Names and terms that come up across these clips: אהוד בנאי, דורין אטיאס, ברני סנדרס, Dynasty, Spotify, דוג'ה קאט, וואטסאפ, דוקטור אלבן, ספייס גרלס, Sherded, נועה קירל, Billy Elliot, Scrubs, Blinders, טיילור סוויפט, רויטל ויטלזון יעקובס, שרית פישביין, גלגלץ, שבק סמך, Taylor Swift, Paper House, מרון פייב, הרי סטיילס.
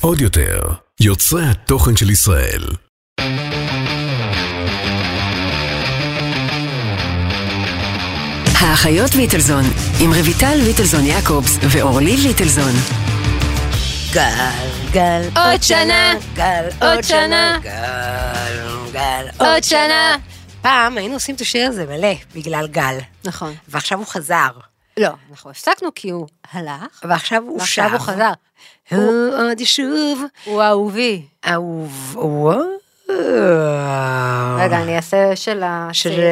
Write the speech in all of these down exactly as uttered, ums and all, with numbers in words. עוד יותר, יוצרי התוכן של ישראל. האחיות ויטלזון, עם רויטל ויטלזון יעקובס ואורלי ויטלזון. גל, גל, עוד שנה, גל, עוד שנה, גל, גל, עוד שנה. פעם היינו עושים את השיר הזה מלא בגלל גל. נכון. ועכשיו הוא חזר. לא, אנחנו הפסקנו כי הוא הלך. ועכשיו הוא שב. ועכשיו הוא חזר. הוא עוד שוב. הוא אהובי. אהוב, הוא... רגע, אני אעשה של הצעירים.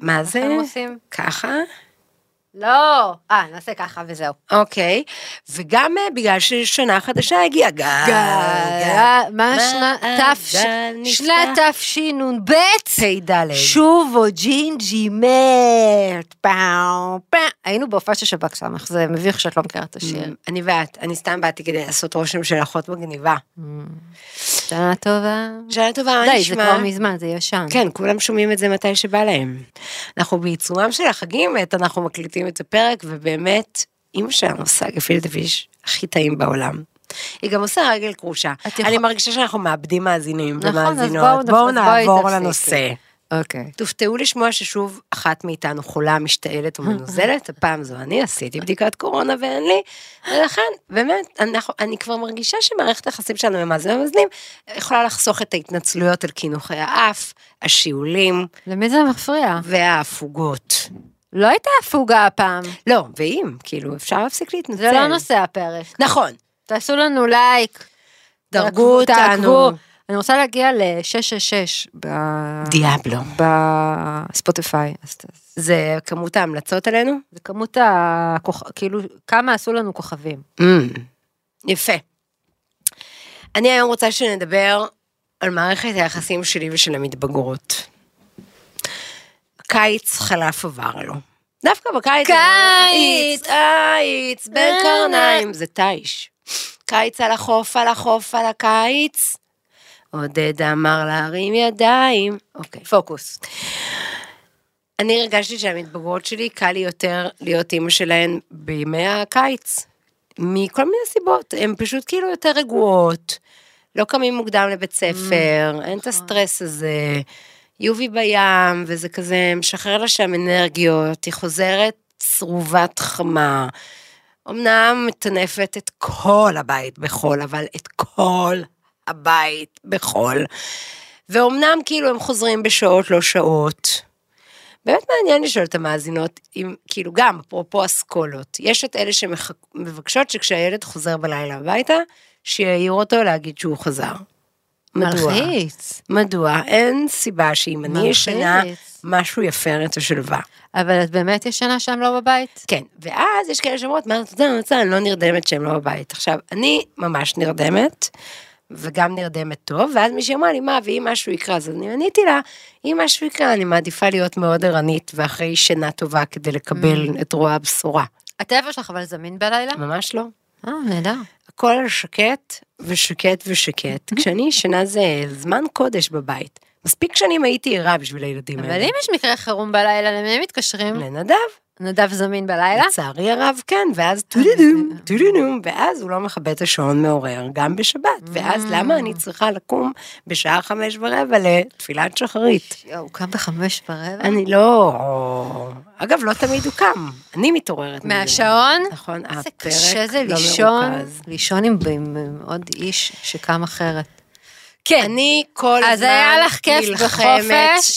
מה זה? ככה? לא. אה, נעשה ככה וזהו. אוקיי. וגם בגלל ששנה חדשה הגיעה גל. גל. מה שנת תפשינון בץ? פי דלת. שוב או ג'ינג'י מת. פאו פאו. היינו בהופעה של שבק סמך, זה מביך שאת לא מכירת השיר. אני ואת, אני סתם באתי כדי לעשות רושם של אחות מגניבה. שנה טובה. שנה טובה, אני אשמע. די, זה כבר מזמן, זה ישן. כן, כולם שומעים את זה מתי שבא להם. אנחנו בעיצומם של החגים, אנחנו מקליטים את הפרק, ובאמת, אמא שלנו עושה גפילטע פיש הכי טעים בעולם. היא גם עושה רגל קרושה. אני מרגישה שאנחנו מאבדים מאזינים ומאזינות. בואו נעבור לנושא. אוקיי. תופתעו לשמוע ששוב אחת מאיתנו חולה, משתעלת ומנוזלת, הפעם זו אני עשיתי בדיקת קורונה ואין לי, ולכן, באמת, אנחנו, אני כבר מרגישה שמערכת היחסים שלנו במאזינים ומאזינים, יכולה לחסוך את ההתנצלויות על כינוכי האף, השיעולים. למי זה מפריע? וההפוגות. לא הייתה הפוגה הפעם. לא, ואם, כאילו, אפשר להפסיק להתנצל. זה לא נושא הפרק. נכון. תעשו לנו לייק. דרגו אותנו. אני רוצה להגיע ל-שש שש שש דיאבלו. בספוטיפיי. זה כמות ההמלצות עלינו? זה כמות הכוכבים, כאילו, כמה עשו לנו כוכבים. יפה. אני היום רוצה שנדבר על מערכת היחסים שלי ושל המתבגרות. קיץ חלף עבר לו. דווקא בקיץ... קיץ, קיץ, בין קרניים. זה טייש. קיץ על החוף, על החוף, על הקיץ. עודד אמר להרים ידיים. אוקיי, פוקוס. אני הרגשתי שהמתבגרות שלי קל לי יותר להיות אימא שלהן בימי הקיץ. מכל מיני סיבות. הן פשוט כאילו יותר רגועות. לא קמים מוקדם לבית ספר. אין את הסטרס הזה. יובי בים, וזה כזה, משחרר לה שם אנרגיות, היא חוזרת צרובת חמה, אמנם מטנפת את כל הבית בחול, אבל את כל הבית בחול, ואומנם כאילו הם חוזרים בשעות לא שעות, באמת מעניין לשאול את המאזינות, אם, כאילו גם, אפרופו אסכולות, יש את אלה שמבקשות שכשהילד חוזר בלילה הביתה, שיעיר אותו להגיד שהוא חזר. מדוע? מלחיץ. מדוע? אין סיבה שאם אני ישנה, משהו יפר את השלווה. אבל את באמת ישנה שם לא בבית? כן, ואז יש כאלה שאומרות, מה אתה רוצה, אני לא נרדמת שהם לא בבית. עכשיו, אני ממש נרדמת, וגם נרדמת טוב, ואז מי שאומר לי, מה, ואם משהו יקרה, אז אני עניתי לה, אם משהו יקרה, אני מעדיפה להיות מאוד ערנית, ואחרי שינה טובה, כדי לקבל את רוע הבשורה. הטבע שלך אבל זמין בלילה? ממש לא. אה, נהדר. הכל שקט ושקט ושקט. כשאני ישנה זה זמן קודש בבית. מספיק שנים הייתי ערה בשביל הילדים האלה. אבל אם יש מקרה חירום בלילה, למי הם מתקשרים? לנדב. נדב זמין בלילה? לצערי הרב, כן, ואז טודדום, טודדום, ואז הוא לא מכבה את השעון מעורר, גם בשבת, ואז למה אני צריכה לקום בשעה חמש ורבע לתפילת שחרית? הוא קם בחמש ורבע? אני לא... אגב, לא תמיד הוא קם, אני מתעוררת. מהשעון? נכון, הפרק לא מרוכז. זה קשה זה לישון, לישון עם עוד איש שקם אחרת. כן. אני כל הזמן נלחמת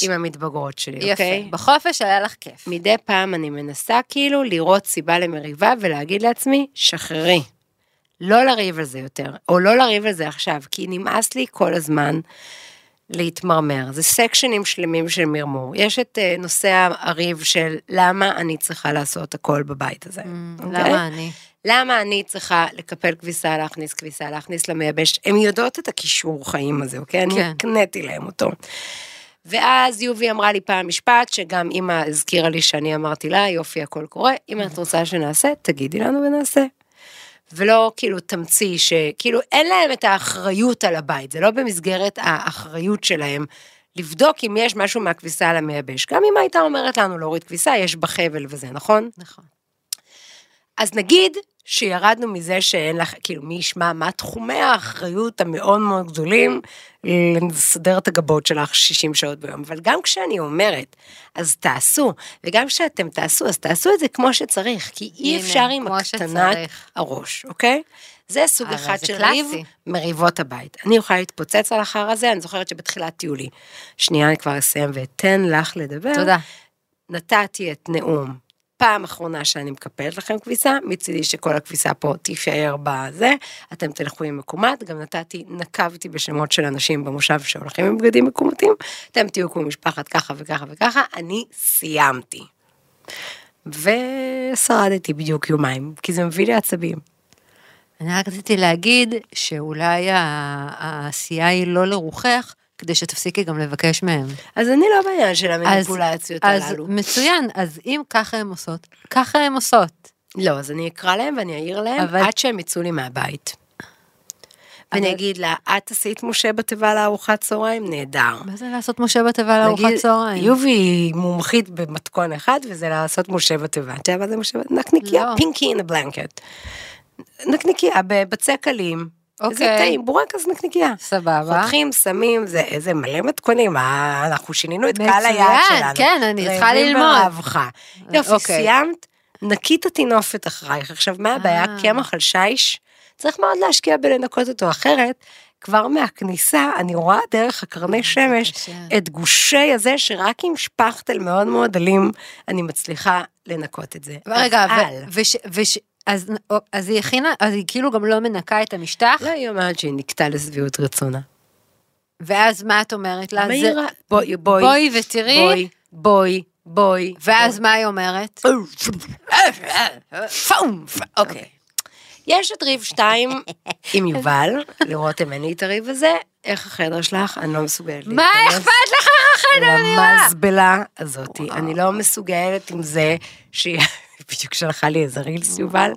עם המתבגרות שלי, אוקיי? יפה, בחופש היה לך כיף. מדי פעם אני מנסה כאילו לראות סיבה למריבה ולהגיד לעצמי, שחררי, לא לריב על זה יותר, או לא לריב על זה עכשיו, כי נמאס לי כל הזמן להתמרמר. זה סקשנים שלמים של מרמור. יש את נושא הריב של למה אני צריכה לעשות הכל בבית הזה. למה אני? למה אני צריכה לקפל כביסה, להכניס כביסה, להכניס למייבש? הן יודעות את הכישור חיים הזה, אוקיי? אני הקניתי להם אותו. ואז יובי אמרה לי פעם משפט, שגם אמא הזכירה לי שאני אמרתי לה, יופי, הכל קורה, אם את רוצה שנעשה, תגידי לנו ונעשה. ולא כאילו תמציא שכאילו אין להם את האחריות על הבית, זה לא במסגרת האחריות שלהם, לבדוק אם יש משהו מהכביסה על המייבש. גם אמא הייתה אומרת לנו להוריד כביסה, יש בחבל וזה, נכון? נכון. אז נגיד שירדנו מזה שאין לך, כאילו מי ישמע מה תחומי האחריות המאוד מאוד גדולים, לסדר את הגבות שלך שישים שעות ביום, אבל גם כשאני אומרת, אז תעשו, וגם כשאתם תעשו, אז תעשו את זה כמו שצריך, כי אי אפשר עם הקטנת הראש, אוקיי? זה סוג אחד של ריב, מריבות הבית. אני יכולה להתפוצץ על אחר הזה, אני זוכרת שבתחילת טיולי, שנייה אני כבר אסיים ואתן לך לדבר. תודה. נתתי את נאום. פעם אחרונה שאני מקפלת לכם כביסה, מצידי שכל הכביסה פה תישאר בזה, אתם תלכו עם מקומט, גם נתתי, נקבתי בשמות של אנשים במושב שהולכים עם בגדים מקומטים, אתם תהיו כמו משפחת ככה וככה וככה, אני סיימתי. ושרדתי בדיוק יומיים, כי זה מביא לי עצבים. אני רק רציתי להגיד, שאולי העשייה היא לא לרוחך, כדי שתפסיקי גם לבקש מהם. אז אני לא בעניין של המניפולציות אז, הללו. אז מצוין, אז אם ככה הם עושות, ככה הם עושות. לא, אז אני אקרא להם ואני אעיר להם, אבל... עד שהם יצאו לי מהבית. אבל... ואני אגיד לה, את עשית משה בטבע לארוחת צהריים? נהדר. מה זה לעשות משה בטבע לארוחת צהריים? יובי מומחית במתכון אחד, וזה לעשות משה בטבע. אתה יודע מה זה משה בטבע? נקניקיה, לא. פינקי in a blanket. נקניקיה, בבצק עלים. זה טעים, בורק אז נקניקיה. סבבה. חותכים, שמים, זה איזה מלא מתכונים, אנחנו שינינו את קהל היעד שלנו. כן, אני צריכה ללמוד. יופי, סיימת, נקית התינופת אחרייך. עכשיו, מה הבעיה? קמח על שיש, צריך מאוד להשקיע בלנקות אותו אחרת, כבר מהכניסה, אני רואה דרך הקרני שמש, את גושי הזה, שרק עם שפכתל מאוד מאוד אלים, אני מצליחה לנקות את זה. רגע, וש... אז, אז היא הכינה, אז היא כאילו גם לא מנקה את המשטח. לא, היא אומרת שהיא נקטה לסביעות רצונה. ואז מה את אומרת לה? זה... בואי, בואי. בואי ותראי. בואי, בואי, בואי. ואז בואי. מה היא אומרת? פאום. אוקיי. יש את ריב שתיים עם יובל, לראות אם אני את הריב הזה, איך החדר שלך, אני לא מסוגלת. מה אכפת לך החדר נראה? למזבלה הזאת, אני לא מסוגלת עם זה שהיא... בדיוק שלחה לי איזה רילס יובל,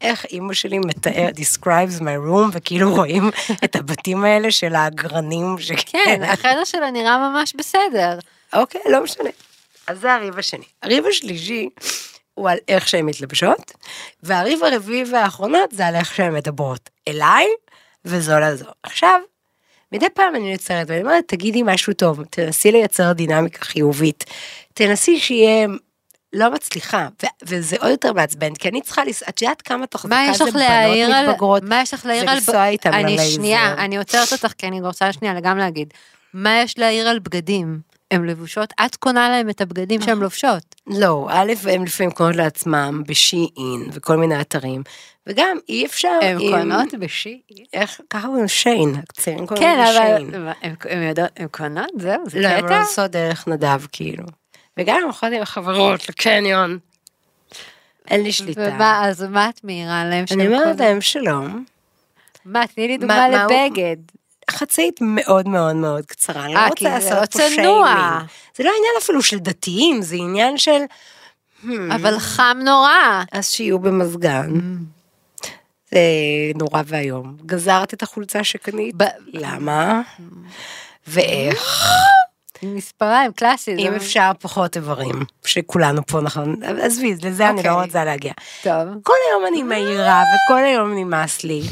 איך אמא שלי מתאר, describes my room, וכאילו רואים את הבתים האלה של הגרנים. כן, החדר שלה נראה ממש בסדר. אוקיי, לא משנה. אז זה הריב השני. הריב השלישי הוא על איך שהן מתלבשות, והריב הרביעי והאחרונות זה על איך שהן מדברות אליי, וזו לזו. עכשיו, מדי פעם אני יוצרת, ואני אומרת, תגידי משהו טוב, תנסי לייצר דינמיקה חיובית, תנסי שיהיה... לא מצליחה, וזה עוד יותר מעצבן, כי אני צריכה, את יודעת כמה תחזקה זה בנות מתבגרות, מה יש לך להעיר על, אני שנייה, אני עוצרת אותך, כי אני רוצה שנייה גם להגיד, מה יש להעיר על בגדים, הן לבושות, את קונה להם את הבגדים שהן לובשות. לא, א', הן לפעמים קונות לעצמם בשיעין, וכל מיני אתרים, וגם אי אפשר, הן קונות בשיעין, איך, ככה הוא שיין, הקצירים קונות בשיעין. כן, אבל הן קונות, זהו, זה קטע? לא, הן לא עושות דרך נדב, כאילו. וגם אנחנו יכולים עם החברות לקניון. אין לי שליטה. ומה, אז מה את מהירה להם? אני אומרת להם שלום. מה, תני לי דוגמה לבגד. חצאית מאוד מאוד מאוד קצרה. אה, כי זה לא צנוע. זה לא עניין אפילו של דתיים, זה עניין של... אבל חם נורא. אז שיהיו במזגן. זה נורא והיום. גזרת את החולצה שקנית? למה? ואיך... מספריים, קלאסי. אם אפשר פחות איברים, שכולנו פה נכון, אז ויז, לזה אני לא רוצה להגיע. טוב. כל היום אני מהירה, וכל היום נמאס לי.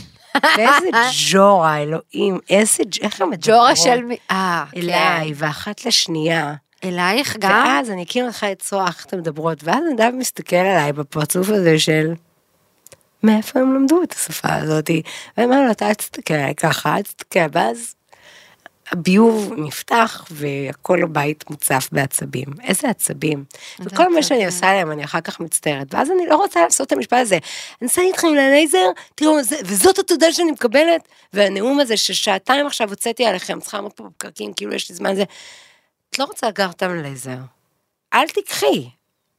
ואיזה ג'ורה, אלוהים, איזה, איך הם מדברות? ג'ורה של מי? אה, כן. אליי, ואחת לשנייה. אלייך גם? ואז אני כאילו לך יצרוח, איך אתם מדברות, ואז נדב מסתכל עליי בפרצוף הזה של... מאיפה הם למדו את השפה הזאת? והם אמרו, אתה תסתכל עליי ככה, תסתכל, ואז... הביוב נפתח, וכל הבית מוצף בעצבים. איזה עצבים. וכל מה שאני עושה להם, אני אחר כך מצטערת. ואז אני לא רוצה לעשות את המשפט הזה. אני עושה איתכם ללייזר, תראו, וזאת התודה שאני מקבלת, והנאום הזה ששעתיים עכשיו הוצאתי עליכם, צריכה לומר פה בקרקים, כאילו יש לי זמן זה. את לא רוצה לגר אותם ללייזר. אל תיקחי.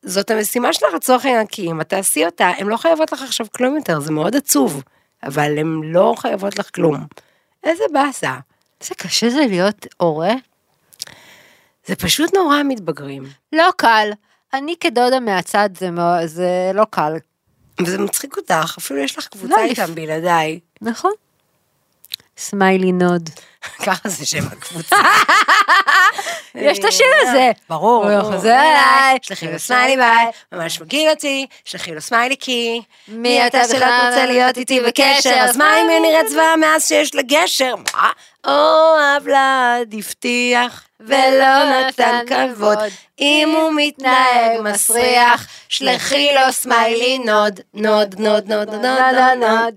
זאת המשימה שלך, הצורך הענקים. אתה עשי אותה, הן לא חייבות לך עכשיו כלום יותר, זה מאוד עצוב. אבל הן לא חייבות לך כלום. איזה בעשה. זה קשה זה להיות הורה? זה פשוט נורא מתבגרים. לא קל. אני כדודה מהצד, זה, זה לא קל. וזה מצחיק אותך, אפילו יש לך קבוצה לא איתם לפ... בלעדיי. נכון. סמיילי נוד. ככה זה שם הקבוצה. יש את השם הזה. ברור. הוא יוחזר אליי, שלחי לו סמיילי ביי, ממש מגיל אותי, שלחי לו סמיילי כי, מי אתה שלא תרצה להיות איתי בקשר, אז מה אם היא נראית צבא מאז שיש לה גשר? מה? אוהב לעד הבטיח, ולא נתן כבוד, אם הוא מתנהג מסריח, שלחי לו סמיילי נוד, נוד, נוד, נוד, נוד, נוד.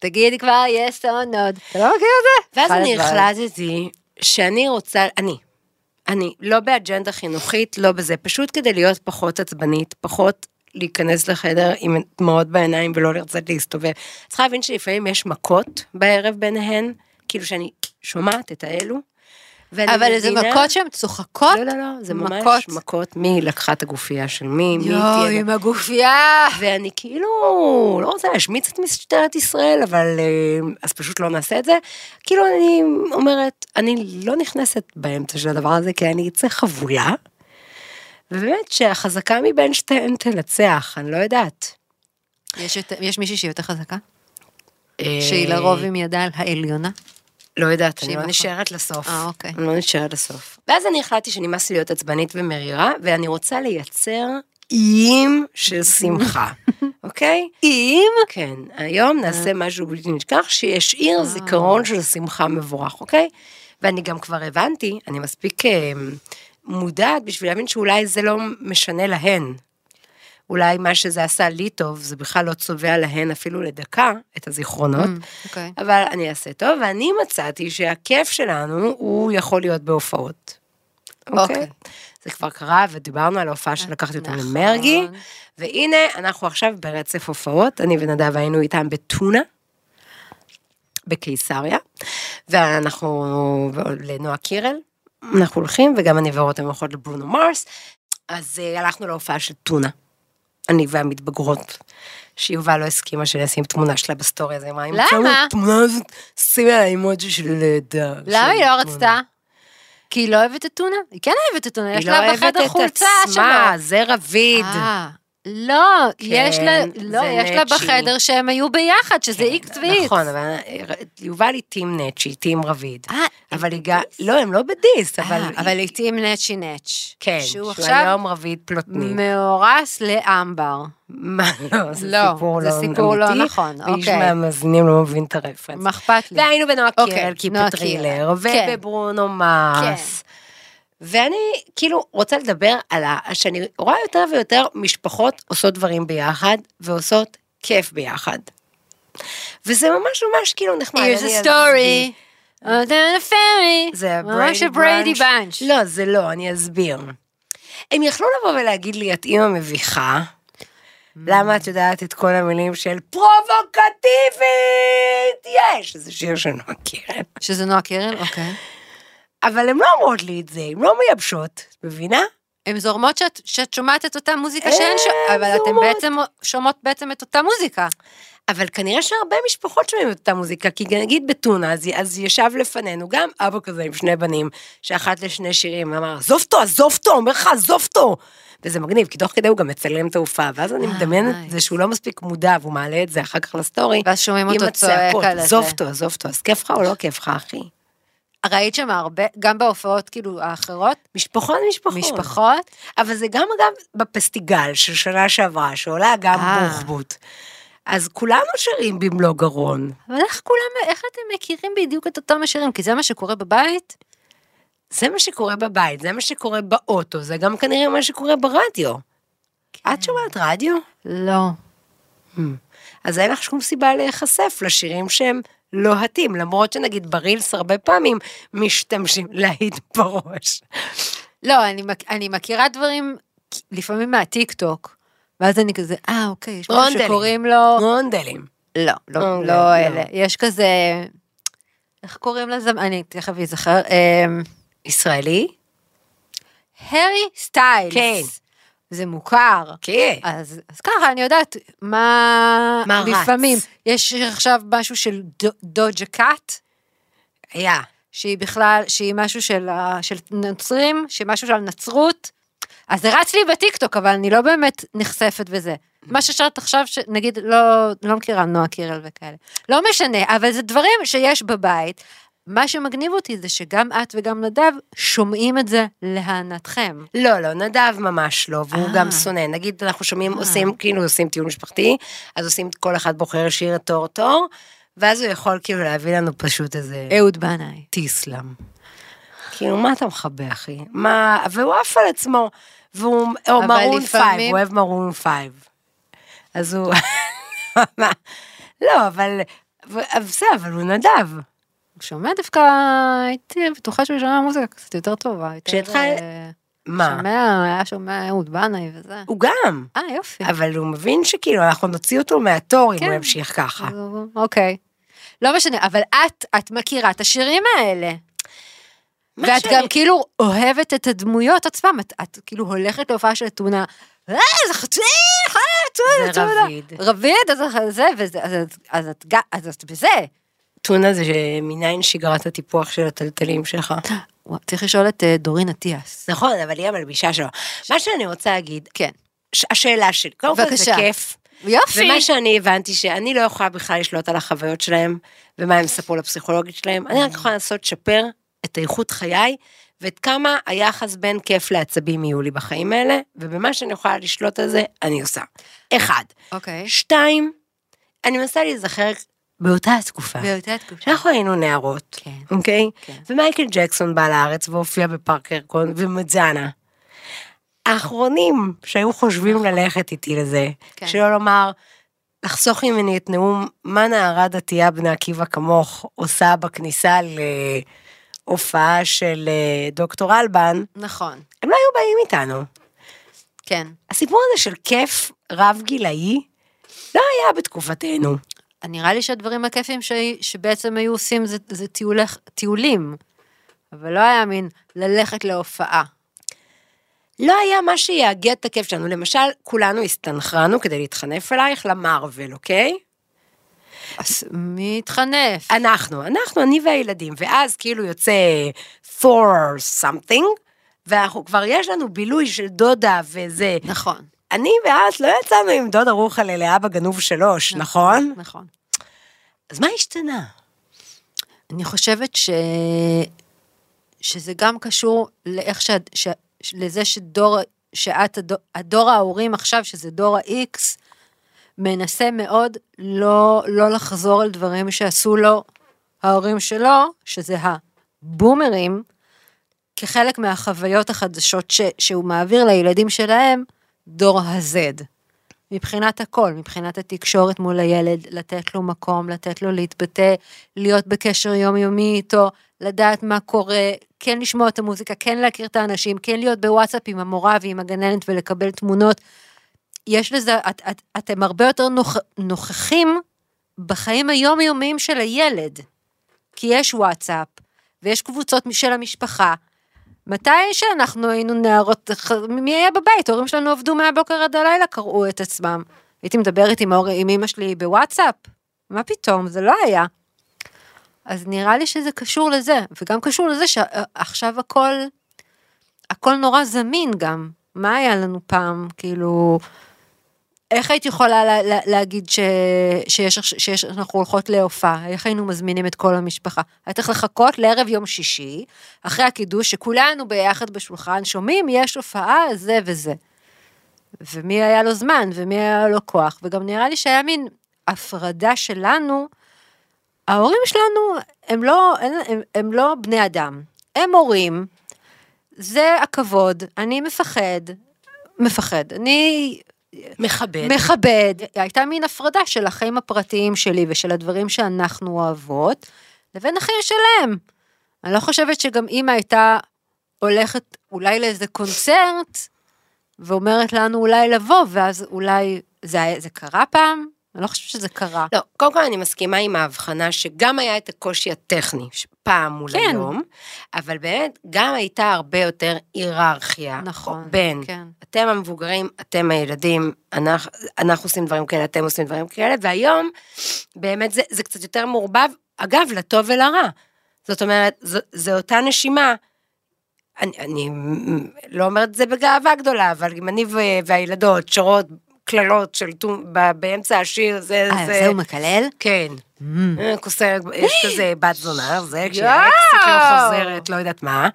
תגידי כבר, yes or not. אתה לא מכיר את זה? ואז אני החלטתי שאני רוצה, אני, אני, לא באג'נדה חינוכית, לא בזה, פשוט כדי להיות פחות עצבנית, פחות להיכנס לחדר עם דמעות בעיניים ולא לרצות להסתובב. צריכה להבין שלפעמים יש מכות בערב ביניהן, כאילו שאני שומעת את האלו, אבל איזה מכות שהן צוחקות? לא, לא, לא, זה ממש מכות, מי לקחה את הגופייה של מי, מי תהיה... יואו, עם הגופייה! ואני כאילו, לא רוצה להשמיץ את משטרת ישראל, אבל אז פשוט לא נעשה את זה. כאילו אני אומרת, אני לא נכנסת באמצע של הדבר הזה, כי אני אצא חבולה, ובאמת שהחזקה מבין שתיהן תלצח, אני לא יודעת. יש מישהי שהיא יותר חזקה? שהיא לרוב עם ידה על העליונה? לא יודעת, אני לא נשארת לסוף. אה, אוקיי. אני לא נשארת לסוף. ואז אני החלטתי שנמאס לי להיות עצבנית ומרירה, ואני רוצה לייצר איים של שמחה. אוקיי? איים? כן. היום נעשה משהו בלתי נשכח, שיש עיר זיכרון של שמחה מבורך, אוקיי? ואני גם כבר הבנתי, אני מספיק מודעת בשביל להבין שאולי זה לא משנה להן. אולי מה שזה עשה לי טוב, זה בכלל לא צובע להן אפילו לדקה, את הזיכרונות, mm, okay. אבל אני אעשה טוב, ואני מצאתי שהכיף שלנו, הוא יכול להיות בהופעות. אוקיי? Okay. Okay. זה כבר קרה, ודיברנו על ההופעה שלקחתי אותה למרגי, והנה, אנחנו עכשיו ברצף הופעות, אני ונדב היינו איתם בטונה, בקיסריה, ואנחנו לנועה קירל, אנחנו הולכים, וגם אני ואורות המוחות לברונו מרס, אז הלכנו להופעה של טונה. אני והמתבגרות, שיובל לא הסכימה שאני אשים תמונה שלה בסטורי הזה. למה? תמונה הזאת, שימי על האימוג'י של לידה. למה היא לא רצתה? כי היא לא אוהבת את טונה? היא כן אוהבת את טונה, יש לה בחדר חולצה שלו. היא לא אוהבת את עצמה, זה רביד. לא, יש לה בחדר שהם היו ביחד, שזה איקס ואיקס. נכון, אבל יובל היא טים נצ'י, טים רביד. אבל היא גם, לא, הם לא בדיס, אבל היא טים נצ'י נצ'. כן, שהוא היום רביד פלוטני. מאורס לאמבר. מה, לא, זה סיפור לא אמיתי. זה סיפור לא נכון, אוקיי. ואיש מהמזינים לא מבין את הרפרנס. מחפת לי. והיינו בנועה קירל, כיפטרילר, ובברונו מרס. ואני כאילו רוצה לדבר על שאני רואה יותר ויותר משפחות עושות דברים ביחד, ועושות כיף ביחד. וזה ממש ממש כאילו נחמד. Here's a story, and a fairy, זה ממש a Brady Bunch. לא, זה לא, אני אסביר. הם יכלו לבוא ולהגיד לי, את אימא מביכה, למה את יודעת את כל המילים של פרובוקטיבית? יש, זה שיר של נועה קירל. שזה נועה קירל, אוקיי. אבל הן לא אומרות לי את זה, הן לא מייבשות, מבינה? הן זורמות שאת, שאת שומעת את אותה מוזיקה שאין שומעת, אבל אתן בעצם שומעות בעצם את אותה מוזיקה. אבל כנראה שהרבה משפחות שומעים את אותה מוזיקה, כי נגיד בטונה, אז, אז ישב לפנינו גם אבא כזה עם שני בנים, שאחת לשני שירים, אמר, עזוב אותו, עזוב אותו, אומר לך, עזוב אותו. וזה מגניב, כי תוך כדי הוא גם מצלם את ההופעה, ואז אני מדמיינת את זה שהוא לא מספיק מודע, והוא מעלה את זה אחר כך לסטורי, ואז שומעים אותו צועק על זה. עזוב אותו, עזוב אותו, אז כיף לך או לא כיף לך, אחי? ראית שם הרבה, גם בהופעות כאילו האחרות? משפחות, משפחות. משפחות. אבל זה גם אגב בפסטיגל של שנה שעברה, שעולה גם בוחבוט. אז כולנו שרים במלוא גרון. אבל איך כולם, איך אתם מכירים בדיוק את אותם השירים? כי זה מה שקורה בבית? זה מה שקורה בבית, זה מה שקורה באוטו, זה גם כנראה מה שקורה ברדיו. את שומעת רדיו? לא. אז אין לך שום סיבה להיחשף לשירים שהם... לוהטים, למרות שנגיד ברילס הרבה פעמים משתמשים להיט בראש. לא, אני, אני מכירה דברים לפעמים מהטיקטוק, ואז אני כזה, אה אוקיי, יש משהו שקוראים לו... רונדלים. לא, לא, לא, לא אלה. יש כזה, איך קוראים לזה? אני תכף אזכר. ישראלי? הרי סטיילס. כן. זה מוכר. כן. אז, אז ככה, אני יודעת מה... מה לפעמים. רץ? יש עכשיו משהו של דוג'ה קאט. היה. שהיא בכלל, שהיא משהו של, של נוצרים, שהיא משהו של נצרות. אז זה רץ לי בטיקטוק, אבל אני לא באמת נחשפת בזה. מה ששאלת עכשיו, נגיד, לא מכירה נועה קירל וכאלה. לא משנה, אבל זה דברים שיש בבית. מה שמגניב אותי זה שגם את וגם נדב שומעים את זה להנתכם. לא, לא, נדב ממש לא, והוא גם שונא. נגיד, אנחנו שומעים, עושים, כאילו עושים טיול משפחתי, אז עושים כל אחד בוחר שיר התור תור, ואז הוא יכול כאילו להביא לנו פשוט איזה... אהוד בנאי. תיסלם. כאילו, מה אתה מחבא, אחי? מה... והוא אף על עצמו, והוא... או מרון פייב, הוא אוהב מרון פייב. אז הוא... לא, אבל... בסדר, אבל הוא נדב. הוא שומע דווקא... הייתי בטוחה שהוא שומע מוזיקה קצת יותר טובה. כשהתחל... מה? שומע, היה שומע אהוד בנאי וזה. הוא גם. אה, יופי. אבל הוא מבין שכאילו, אנחנו נוציא אותו מהתור אם הוא ימשיך ככה. אוקיי. לא משנה, אבל את, את מכירה את השירים האלה. ואת גם כאילו אוהבת את הדמויות עצמם, את כאילו הולכת להופעה של תונה, אה, זה חצי, חצי, זה רביד. רביד, אז זה, אז את בזה. תונה זה מניין שגרת הטיפוח של הטלטלים שלך. צריך לשאול את דורין אטיאס. נכון, אבל היא המלבישה שלו. מה שאני רוצה להגיד, השאלה שלי, קודם כל זה כיף. יופי. ומה שאני הבנתי, שאני לא יכולה בכלל לשלוט על החוויות שלהם, ומה הם ספרו לפסיכולוגית שלהם, אני רק יכולה לנסות לשפר את איכות חיי, ואת כמה היחס בין כיף לעצבים יהיו לי בחיים האלה, ובמה שאני יכולה לשלוט על זה, אני עושה. אחד. אוקיי. שתיים, אני מנסה להיזכר באותה התקופה. באותה התקופה. שאנחנו היינו נערות. כן. אוקיי? כן. ומייקל ג'קסון בא לארץ, והופיע בפארק הירקון, ומדזנה. האחרונים שהיו חושבים ללכת איתי לזה, כן. שלא לומר... לחסוך ממני את נאום, מה נערה דתייה בני עקיבא כמוך עושה בכניסה להופעה של דוקטור אלבן. נכון. הם לא היו באים איתנו. כן. הסיפור הזה של כיף רב גילאי לא היה בתקופתנו. נראה לי שהדברים הכיפים ש... שבעצם היו עושים זה, זה טיולך, טיולים, אבל לא היה מין ללכת להופעה. לא היה מה שיאגד את הכיף שלנו, למשל, כולנו הסתנחרנו כדי להתחנף אלייך למרוול, אוקיי? אז מי התחנף? אנחנו, אנחנו, אני והילדים, ואז כאילו יוצא for something, ואנחנו כבר יש לנו בילוי של דודה וזה. נכון. אני ואת לא יצאנו עם דודה רוחל אליה בגנוב שלוש, נכון? נכון. אז מה השתנה? אני חושבת ש... שזה גם קשור לאיך ש... לזה שדור, שאת, הדור ההורים עכשיו, שזה דור ה-X, מנסה מאוד לא, לא לחזור על דברים שעשו לו ההורים שלו, שזה הבומרים, כחלק מהחוויות החדשות ש, שהוא מעביר לילדים שלהם, דור ה-Z. מבחינת הכל, מבחינת התקשורת מול הילד, לתת לו מקום, לתת לו להתבטא, להיות בקשר יומיומי איתו, לדעת מה קורה, כן לשמוע את המוזיקה, כן להכיר את האנשים, כן להיות בוואטסאפ עם המורה ועם הגננת ולקבל תמונות. יש לזה, את, את, אתם הרבה יותר נוכ, נוכחים בחיים היומיומיים של הילד, כי יש וואטסאפ ויש קבוצות של המשפחה. מתי שאנחנו היינו נערות, מי היה בבית? הורים שלנו עבדו מהבוקר עד הלילה, קראו את עצמם. הייתי מדברת עם, ההור... עם אמא שלי בוואטסאפ, מה פתאום? זה לא היה. אז נראה לי שזה קשור לזה, וגם קשור לזה שעכשיו הכל, הכל נורא זמין גם. מה היה לנו פעם? כאילו, איך היית יכולה לה, לה, להגיד ש, שיש, שיש, אנחנו הולכות להופעה? איך היינו מזמינים את כל המשפחה? היית לך לחכות לערב יום שישי, אחרי הקידוש, שכולנו ביחד בשולחן, שומעים, יש הופעה, זה וזה. ומי היה לו זמן, ומי היה לו כוח. וגם נראה לי שהיה מין הפרדה שלנו, ההורים שלנו, הם לא, הם, הם לא בני אדם, הם הורים, זה הכבוד, אני מפחד, מפחד, אני מכבד, מכבד. הייתה מין הפרדה של החיים הפרטיים שלי, ושל הדברים שאנחנו אוהבות, לבין החיים שלהם. אני לא חושבת שגם אמא הייתה הולכת אולי לאיזה קונצרט, ואומרת לנו אולי לבוא, ואז אולי זה, זה קרה פעם, אני לא חושבת שזה קרה. לא, קודם כל אני מסכימה עם ההבחנה שגם היה את הקושי הטכני, פעם מול כן. היום, אבל באמת גם הייתה הרבה יותר היררכיה. נכון. בין, כן. אתם המבוגרים, אתם הילדים, אנחנו, אנחנו עושים דברים כאלה, אתם עושים דברים כאלה, והיום באמת זה, זה קצת יותר מורבב, אגב, לטוב ולרע. זאת אומרת, זו, זו אותה נשימה, אני, אני לא אומרת זה בגאווה גדולה, אבל אם אני והילדות שרות, קללות של באמצע השיר, זה... זה הוא מקלל? כן. כוסרת, יש כזה בת זונה, זה כשהאקסית לא חוזרת, לא יודעת מה.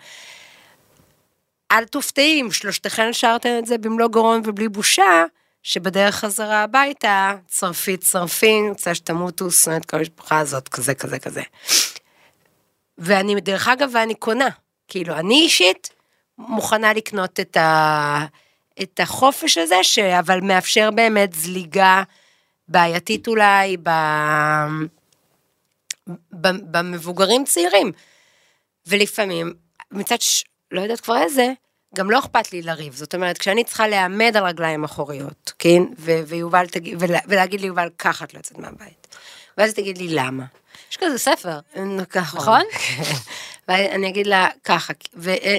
אל תופתעים, שלושתכן שרתם את זה במלוא גרון ובלי בושה, שבדרך חזרה הביתה, צרפית צרפין, רוצה שתמותו, שונאת כל המשפחה הזאת, כזה, כזה, כזה. ואני, דרך אגב, ואני קונה. כאילו, אני אישית מוכנה לקנות את ה... את החופש הזה, ש... אבל מאפשר באמת זליגה בעייתית אולי, ב... ב... במבוגרים צעירים. ולפעמים, מצד ש... לא יודעת כבר איזה, גם לא אכפת לי לריב. זאת אומרת, כשאני צריכה לעמד על רגליים אחוריות, כן? ו... ויובל תגיד, ולה... ולהגיד לי, יובל, ככה את לא יוצאת מהבית. ואז תגיד לי, למה? יש כזה ספר, נכון? ואני אגיד לה ככה,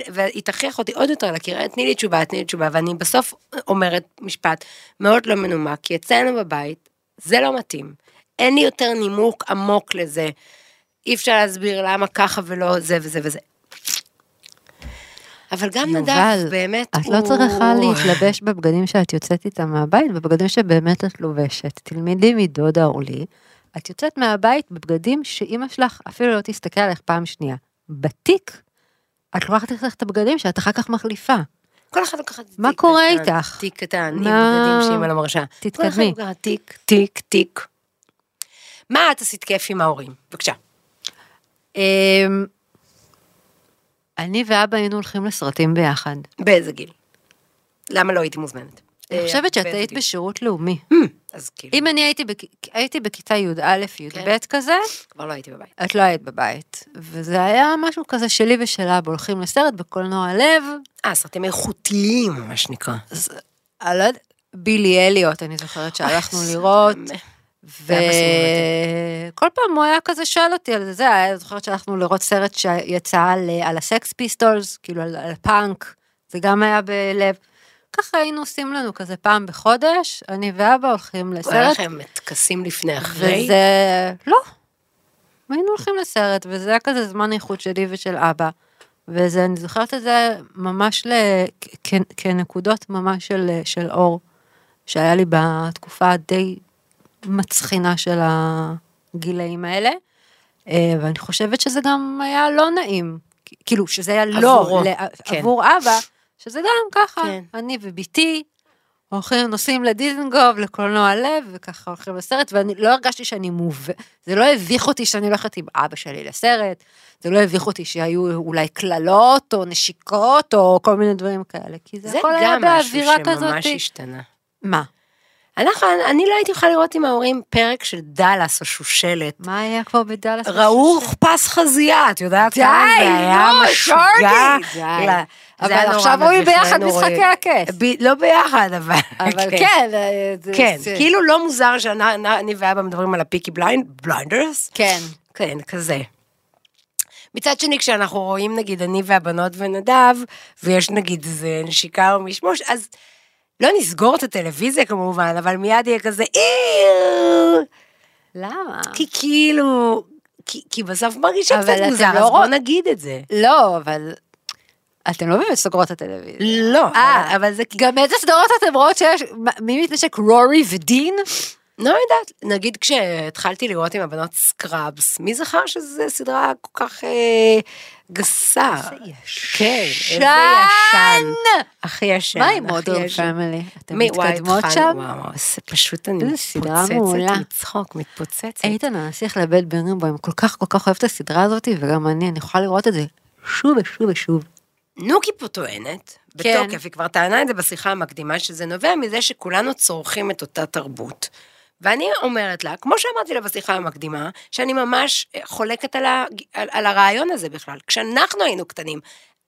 והיא תכריח אותי עוד יותר להכירה, תני לי תשובה, תני לי תשובה, ואני בסוף אומרת משפט מאוד לא מנומק, כי אצלנו בבית, זה לא מתאים, אין לי יותר נימוק עמוק לזה, אי אפשר להסביר למה ככה ולא זה וזה וזה. אבל גם נדף, באמת... את לא צריכה להתלבש בבגדים שאת יוצאת איתם מהבית, בבגדים שבאמת את לובשת, תלמידי מדודה או לי, את יוצאת מהבית בבגדים שאמא שלך אפילו לא תסתכל עליך פעם שנייה. בתיק, את לוקחת לך את הבגדים שאת אחר כך מחליפה. כל אחד לוקחת תיק. מה קורה איתך? תיק קטן, עם בגדים שאימא לא מרשה. תתקדמי. כל אחד לוקחת תיק, תיק, תיק. מה את עשית כיף עם ההורים? בבקשה. אני ואבא היינו הולכים לסרטים ביחד. באיזה גיל? למה לא הייתי מוזמנת? אני חושבת שאת היית בשירות לאומי. אז כאילו. אם אני הייתי בכיתה י' א', י' ב' כזה, כבר לא הייתי בבית. את לא היית בבית. וזה היה משהו כזה שלי ושלה, הולכים לסרט בקולנוע לב. אה, סרטים איכותיים, מה שנקרא. בילי אליוט, אני זוכרת שהלכנו לראות. וכל פעם הוא היה כזה שואל אותי על זה, אני זוכרת שהלכנו לראות סרט שיצא על הסקס פיסטולס, כאילו על הפאנק, זה גם היה בלב. ככה היינו עושים לנו כזה פעם בחודש, אני ואבא הולכים לסרט. היה לכם מתכסים לפני אחרי? וזה... לא. היינו הולכים לסרט, וזה היה כזה זמן איכות שלי ושל אבא. וזה, אני זוכרת את זה ממש ל... כ... כנקודות ממש של... של אור, שהיה לי בתקופה די מצחינה של הגילאים האלה. ואני חושבת שזה גם היה לא נעים. כאילו, שזה היה לא... כן. עבור אבא. שזה גם ככה, כן. אני וביתי, הולכים, נוסעים לדיזנגוף, לקולנוע לב, וככה הולכים לסרט, ואני לא הרגשתי שאני מוב... זה לא הביך אותי שאני הולכת עם אבא שלי לסרט, זה לא הביך אותי שהיו אולי כללות, או נשיקות, או כל מיני דברים כאלה, כי זה, זה הכל היה באווירה כזאת. זה גם משהו שממש השתנה. מה? אנחנו, אני לא הייתי יכולה לראות עם ההורים פרק של דלס או שושלת. מה היה כבר בדלס? ראו פס חזייה, את יודעת? די, לא, שורדי. די. אבל עכשיו רואים ביחד משחקי הכס. לא ביחד, אבל... אבל כן. כן, כאילו לא מוזר שאני ואבא מדברים על הפיקי בליינד, בליינדרס. כן. כן, כזה. מצד שני, כשאנחנו רואים, נגיד, אני והבנות ונדב, ויש נגיד איזה נשיקה או משמוש, אז... לא נסגור את הטלוויזיה כמובן, אבל מיד יהיה כזה, אייר! למה? כי כאילו, כי, כי בסוף מרגישה קצת מוזר, לא אז בוא נגיד את זה. לא, אבל... אתם לא באמת סוגרות את הטלוויזיה. לא. אה, אבל זה... גם איזה סדרות אתם רואות שיש... מי מתנשק? רורי ודין? לא יודעת. נגיד כשהתחלתי לראות עם הבנות סקראבס, מי זכר שזה סדרה כל כך... אה... גסה. איזה ישן. כן, איזה ישן. הכי ישן. מה עם מודרן פמילי? אתם מתקדמות שם? זה פשוט אני מתפוצצת, מצחוק, מתפוצצת. איתן, הנסיך לבית בן ריבו, הם כל כך כל כך אוהב את הסדרה הזאת, וגם אני, אני יכולה לראות את זה שוב ושוב ושוב. נוקי פה טוענת, בתוקף, היא כבר טענה את זה בשיחה המקדימה, שזה נובע מזה שכולנו צורכים את אותה תרבות. ואני אומרת לה, כמו שאמרתי לה בשיחה המקדימה, שאני ממש חולקת על, ה, על, על הרעיון הזה בכלל. כשאנחנו היינו קטנים,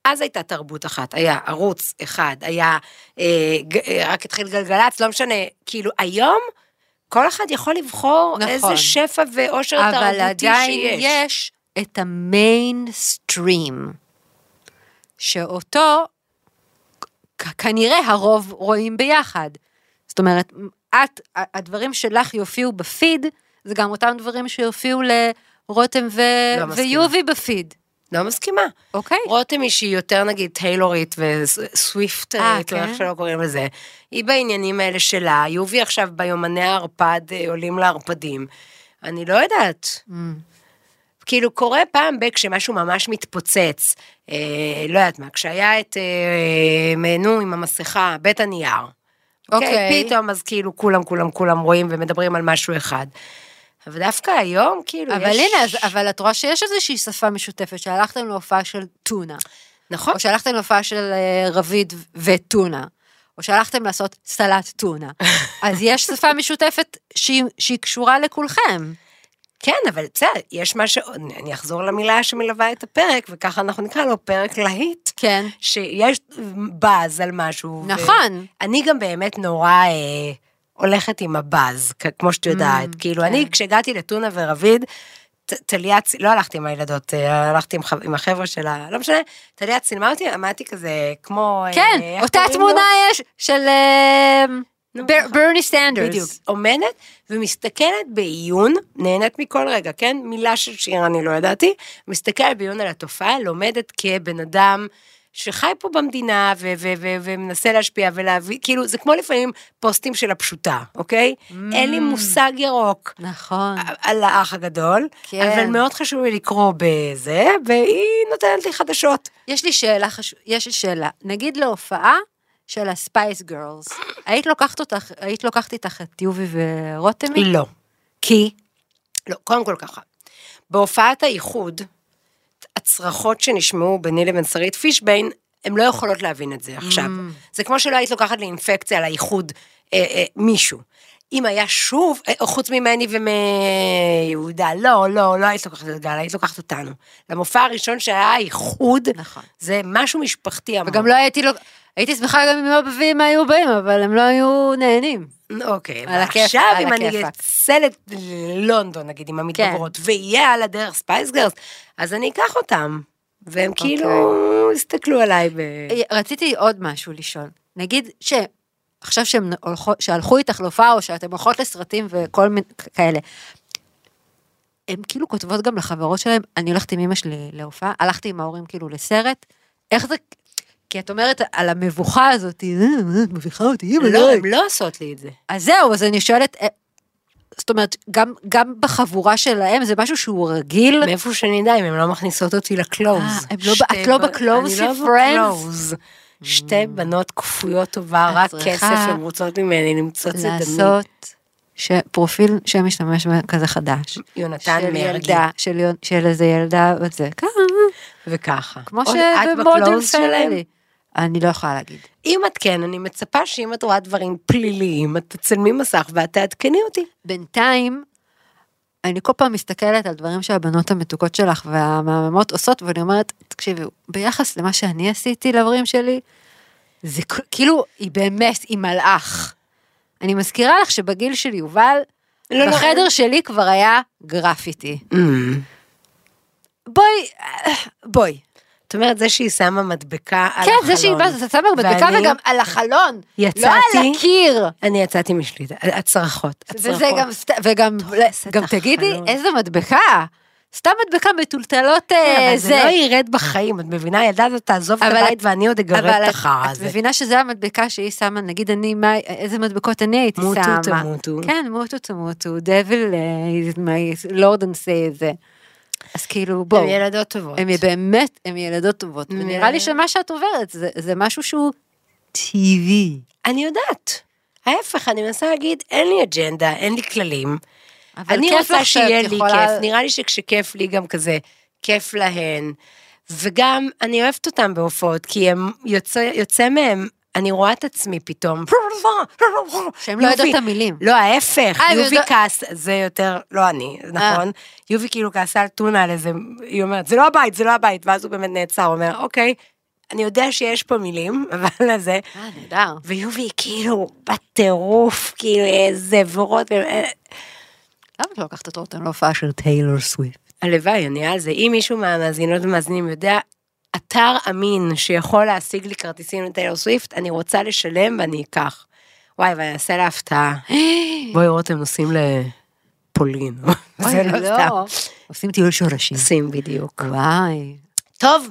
אז הייתה תרבות אחת, היה ערוץ אחד, היה, אה, ג, אה, רק התחיל גלגלץ, לא משנה, כאילו היום, כל אחד יכול לבחור נכון. איזה שפע ואושר תרבותי שיש. אבל עדיין יש את המיינסטרים, שאותו כ- כנראה הרוב רואים ביחד. זאת אומרת, את, הדברים שלך יופיעו בפיד, זה גם אותם דברים שיופיעו לרותם ו... לא ויובי בפיד. לא מסכימה. אוקיי. רותם היא שהיא יותר נגיד טיילורית וסוויפט, איך שלא קוראים לזה, היא בעניינים האלה שלה, יובי עכשיו ביומני הערפד, עולים לערפדים, אני לא יודעת. כאילו קורה פעם בי כשמשהו ממש מתפוצץ, לא יודעת מה, כשהיה את מנו עם המסכה, בית הנייר, אוקיי, פתאום אז כאילו כולם כולם כולם רואים ומדברים על משהו אחד. אבל דווקא היום, כאילו, אבל יש... הנה, אז, אבל את רואה שיש איזושהי שפה משותפת, שהלכתם להופעה של טונה. נכון. או שהלכתם להופעה של רביד וטונה. או שהלכתם לעשות סלט טונה. אז יש שפה משותפת שהיא, שהיא קשורה לכולכם. כן, אבל בסדר, יש מה ש... אני אחזור למילה שמלווה את הפרק, וככה אנחנו נקרא לו פרק להיט. כן. שיש באז על משהו. נכון. ואני גם באמת נורא... הולכת עם הבאז, כמו שאת יודעת, כאילו אני כשהגעתי לטונה ורביד, טליה, לא הלכתי עם הילדות, הלכתי עם החבר'ה שלה, לא משנה, טליה צילמה אותי, אמרתי כזה, כמו... כן, אותה תמונה יש של ברני סנדרס. בדיוק, אומנת ומסתכלת בעיון, נהנית מכל רגע, כן? מילה של שיר אני לא ידעתי, מסתכלת בעיון על התופעה, לומדת כבן אדם, שחי פה במדינה, ו- ו- ו- ומנסה להשפיע ולהביא, כאילו, זה כמו לפעמים פוסטים של הפשוטה, אוקיי? Mm. אין לי מושג ירוק. נכון. על האח הגדול, כן. אבל מאוד חשוב לי לקרוא בזה, והיא נותנת לי חדשות. יש לי שאלה, חש... יש לי שאלה, נגיד להופעה של הספייס גרלס, היית לוקחת אותך, היית לוקחת איתך את יובי ורוטמי? לא. כי? לא, קודם כל ככה. בהופעת האיחוד, הצרכות שנשמעו ביני לבין שרית פישביין, הן לא יכולות להבין את זה עכשיו. זה כמו שלא היית לוקחת לאינפקציה, לאיחוד מישהו. אם היה שוב, חוץ ממני ומיהודה, לא, לא, לא היית לוקחת את גל, היית לוקחת אותנו. למופע הראשון שהיה איחוד, זה משהו משפחתי. וגם לא הייתי, הייתי שמחה גם אם הבבים היו באים, אבל הם לא היו נהנים. אוקיי, ועכשיו אם אני אצא ללונדון, נגיד, עם המתגברות, ויהיה על הדרך ספייס גרס, אז אני אקח אותם, והם כאילו הסתכלו עליי. רציתי עוד משהו לשאול, נגיד שעכשיו שהלכו איתך להופעה, או שאתם הולכות לסרטים וכל מיני כאלה, הם כאילו כותבות גם לחברות שלהם, אני הולכתי עם אמא שלי להופעה, הלכתי עם ההורים כאילו לסרט, איך זה... כי את אומרת על המבוכה הזאת, מבוכה אותי, לא, הם לא עושות לי את זה. אז זהו, אז אני שואלת, זאת אומרת, גם, גם בחבורה שלהם, זה משהו שהוא רגיל. מאיפה שאני יודע, אם הם לא מכניסות אותי לקלוז. את לא בקלוז, היא פרנדס. שתי בנות כפויות טובה, רק כסף, הן רוצות ממני, למצוא את דמי. לעשות פרופיל שמשתמש כזה חדש. יונתן מרגי. של איזה ילדה, וזה ככה. וככה. כמו שבמודל שלי. אני לא יכולה להגיד. אם את כן, אני מצפה שאם את רואה דברים פליליים, את תצלמי מסך ואת תעדכני אותי. בינתיים, אני כל פעם מסתכלת על דברים שהבנות המתוקות שלך והמאממות עושות, ואני אומרת, תקשיבי, ביחס למה שאני עשיתי לדברים שלי, זה כאילו, היא באמת, היא מלאך. אני מזכירה לך שבגיל של יובל, לא בחדר לא... שלי כבר היה גרפיטי. Mm. בואי, בואי. זאת אומרת, זה שהיא שמה מדבקה כן, על החלון. כן, זה שהיא שמה מדבקה ואני... וגם על החלון. יצאתי. לא על הקיר. אני יצאתי משליטה, הצרכות. וזה גם, וגם גם תגידי, החלון. איזה מדבקה. סתם מדבקה מטולטלות כן, זה. אבל זה לא ירד בחיים, את מבינה, הילדה הזאת תעזוב את הבית ואני עוד אגרד את החר הזה. את מבינה שזה המדבקה שהיא שמה, נגיד אני, מה, איזה מדבקות אני הייתי מוטו שמה. מוטו תמוטו. כן, מוטו תמוטו, דבל, לורד אנסי זה. אז כאילו, בואו. הן ילדות טובות. הן באמת, הן ילדות טובות. ונראה לי שמה שאת עוברת, זה, זה משהו שהוא טבעי. אני יודעת. ההפך, אני מנסה להגיד, אין לי אג'נדה, אין לי כללים. אני רוצה שיהיה לי כיף, נראה לי שכשכיף לי גם כזה, כיף להן, וגם אני אוהבת אותם בהופעות, כי יוצא מהם, אני רואה את עצמי פתאום, שהם לא יודעות את המילים. לא, ההפך, יובי כעס, זה יותר, לא אני, נכון, יובי כאילו כעסה על טונה על איזה, היא אומרת, זה לא הבית, זה לא הבית, ואז הוא באמת נעצר, הוא אומר, אוקיי, אני יודע שיש פה מילים, אבל לזה, ויובי כאילו, בטירוף, כאילו איזה ורות, למה את לא לקחת את רותם להופעה של טיילור סוויפט? הלוואי, אני על זה. אם מישהו מהמאזינות ומאזינים יודע, אתר אמין שיכול להשיג לי כרטיסים לטיילור סוויפט, אני רוצה לשלם ואני אקח. וואי, ואני אעשה לה הפתעה. בואי רותם, נוסעים לפולין. אוי, לא. עושים טיול שורשים. עושים בדיוק. וואי. טוב,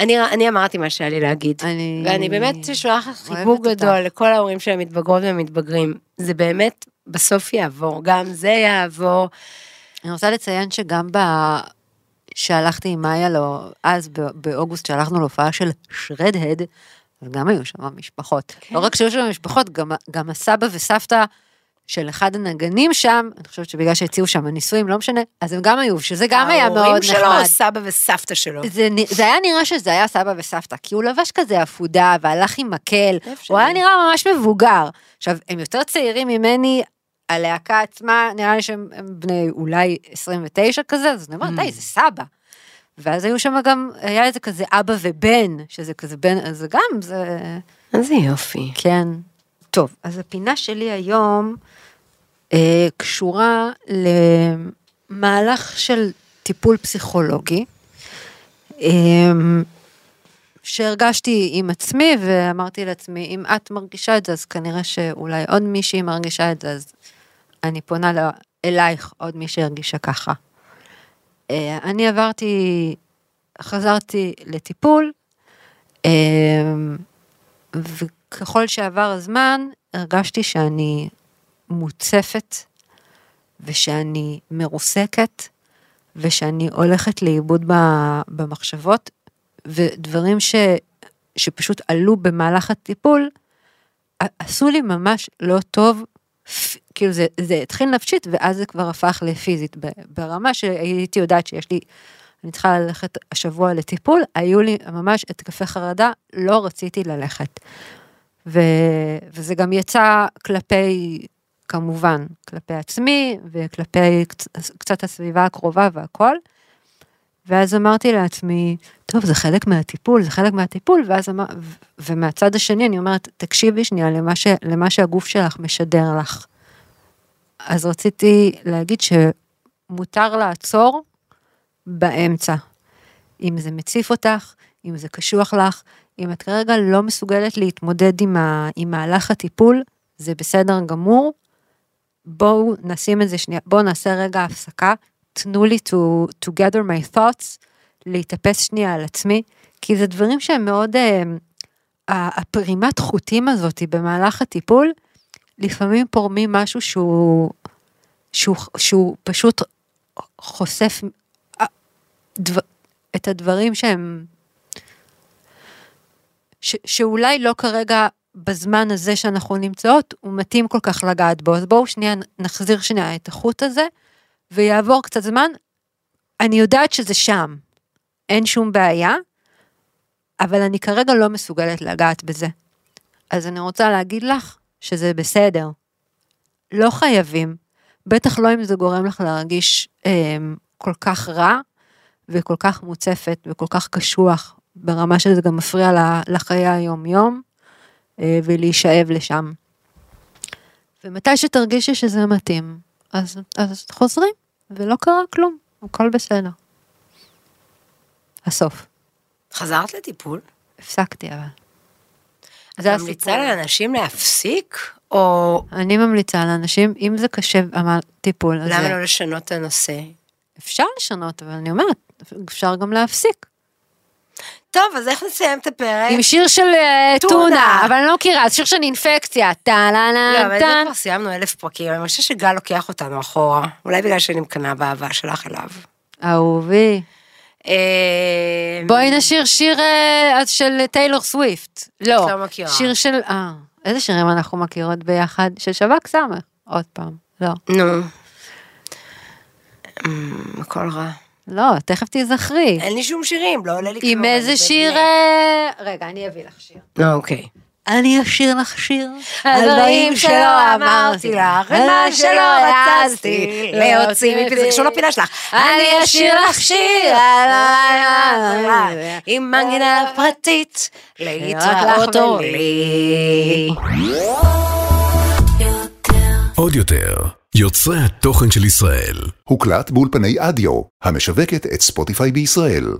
אני, אני אמרתי מה שהיה לי להגיד, אני... ואני באמת שולחת חיבוק גדול לכל ההורים שהם מתבגרות ומתבגרים, זה באמת בסוף יעבור, גם זה יעבור. אני רוצה לציין שגם ב... שהלכתי עם מאיה לו, אז באוגוסט שהלכנו להופעה של שרדהד, וגם היו שם משפחות. לא רק שהיו שם משפחות, גם הסבא וסבתא של אחד הנגנים שם, אני חושבת שבגלל שהציעו שם הניסויים, לא משנה, אז הם גם היו, שזה גם היה מאוד נחמד. ההורים שלו או סבא וסבתא שלו? זה היה נראה שזה היה סבא וסבתא, כי הוא לבש כזה אפודה, והלך עם מקל, הוא היה נראה ממש מבוגר. עכשיו, הם יותר צעירים ממני, הלהקה עצמה, נראה לי שהם בני אולי עשרים ותשע כזה, אז אני אומרת, די, זה סבא. ואז היו שם גם, היה איזה כזה אבא ובן, שזה כזה בן, אז גם זה... זה יופי. כן. טוב, אז הפינה שלי היום אה, קשורה למהלך של טיפול פסיכולוגי, אה, שהרגשתי עם עצמי, ואמרתי לעצמי, אם את מרגישה את זה, אז כנראה שאולי עוד מישהי מרגישה את זה, אז אני פונה לא, אלייך עוד מישהי הרגישה ככה. אה, אני עברתי, חזרתי לטיפול, אה, וכן, ככל שעבר הזמן, הרגשתי שאני מוצפת, ושאני מרוסקת, ושאני הולכת לאיבוד במחשבות, ודברים ש, שפשוט עלו במהלך הטיפול, עשו לי ממש לא טוב, כאילו זה, זה התחיל נפשית, ואז זה כבר הפך לפיזית, ברמה שהייתי יודעת שיש לי, אני צריכה ללכת השבוע לטיפול, היו לי ממש התקפי חרדה, לא רציתי ללכת. ו... וזה גם יצא כלפי, כמובן, כלפי עצמי, וכלפי קצ... קצת הסביבה הקרובה והכל, ואז אמרתי לעצמי, טוב, זה חלק מהטיפול, זה חלק מהטיפול, ואז אמר... ו... ומהצד השני אני אומרת, תקשיבי שנייה למה, ש... למה שהגוף שלך משדר לך. אז רציתי להגיד שמותר לעצור באמצע. אם זה מציף אותך, אם זה קשוח לך, אם את כרגע לא מסוגלת להתמודד עם, ה, עם מהלך הטיפול, זה בסדר גמור, בואו נשים את זה שנייה, בואו נעשה רגע הפסקה, תנו לי to, to gather my thoughts, להתאפס שנייה על עצמי, כי זה דברים שהם מאוד, אה, הפרימת חוטים הזאת במהלך הטיפול, לפעמים פורמים משהו שהוא, שהוא, שהוא פשוט חושף דבר, את הדברים שהם, ש, שאולי לא כרגע בזמן הזה שאנחנו נמצאות, הוא מתאים כל כך לגעת בו, אז בואו שנייה נחזיר שנייה את החוט הזה, ויעבור קצת זמן, אני יודעת שזה שם, אין שום בעיה, אבל אני כרגע לא מסוגלת לגעת בזה, אז אני רוצה להגיד לך, שזה בסדר, לא חייבים, בטח לא אם זה גורם לך להרגיש אה, כל כך רע, וכל כך מוצפת, וכל כך קשוח, ברמה שזה גם מפריע לחיי היום-יום, ולהישאב לשם. ומתי שתרגישי שזה מתאים, אז, אז חוזרים, ולא קרה כלום, הכל בסדר. הסוף. חזרת לטיפול? הפסקתי, אבל. את ממליצה לאנשים להפסיק, או... אני ממליצה לאנשים, אם זה קשה, אמר טיפול. למה לא לשנות את הנושא? אפשר לשנות, אבל אני אומרת, אפשר גם להפסיק. טוב, אז איך נסיים את הפרק? עם שיר של טונה, אבל אני לא מכירה, זה שיר של אינפקציה, טה-לה-לה-טה. לא, אבל זה כבר סיימנו אלף פרקים, אני חושבת שגל לוקח אותנו אחורה, אולי בגלל שאני מקנאה באהבה שלך אליו. אהובי. בואי נשיר שיר של טיילור סוויפט. לא, שיר של... איזה שירים אנחנו מכירות ביחד? של שבק סמך, עוד פעם, לא. נו. הכל רע. לא, תכף תזכרי. אין לי שום שירים, לא עולה לי כלום. עם איזה שיר... רגע, אני אביא לך שיר. אוקיי. אני אשיר לך שיר. הדברים שלא אמרתי לך, מה שלא רצתי, להוציא מפי זה קשור לפינה שלך. אני אשיר לך שיר, עם מנגינה פרטית, להתראות לך ולי. עוד יותר. יוצרי התוכן של ישראל. הוקלט באולפני אדיו, המשווקת את ספוטיפיי בישראל.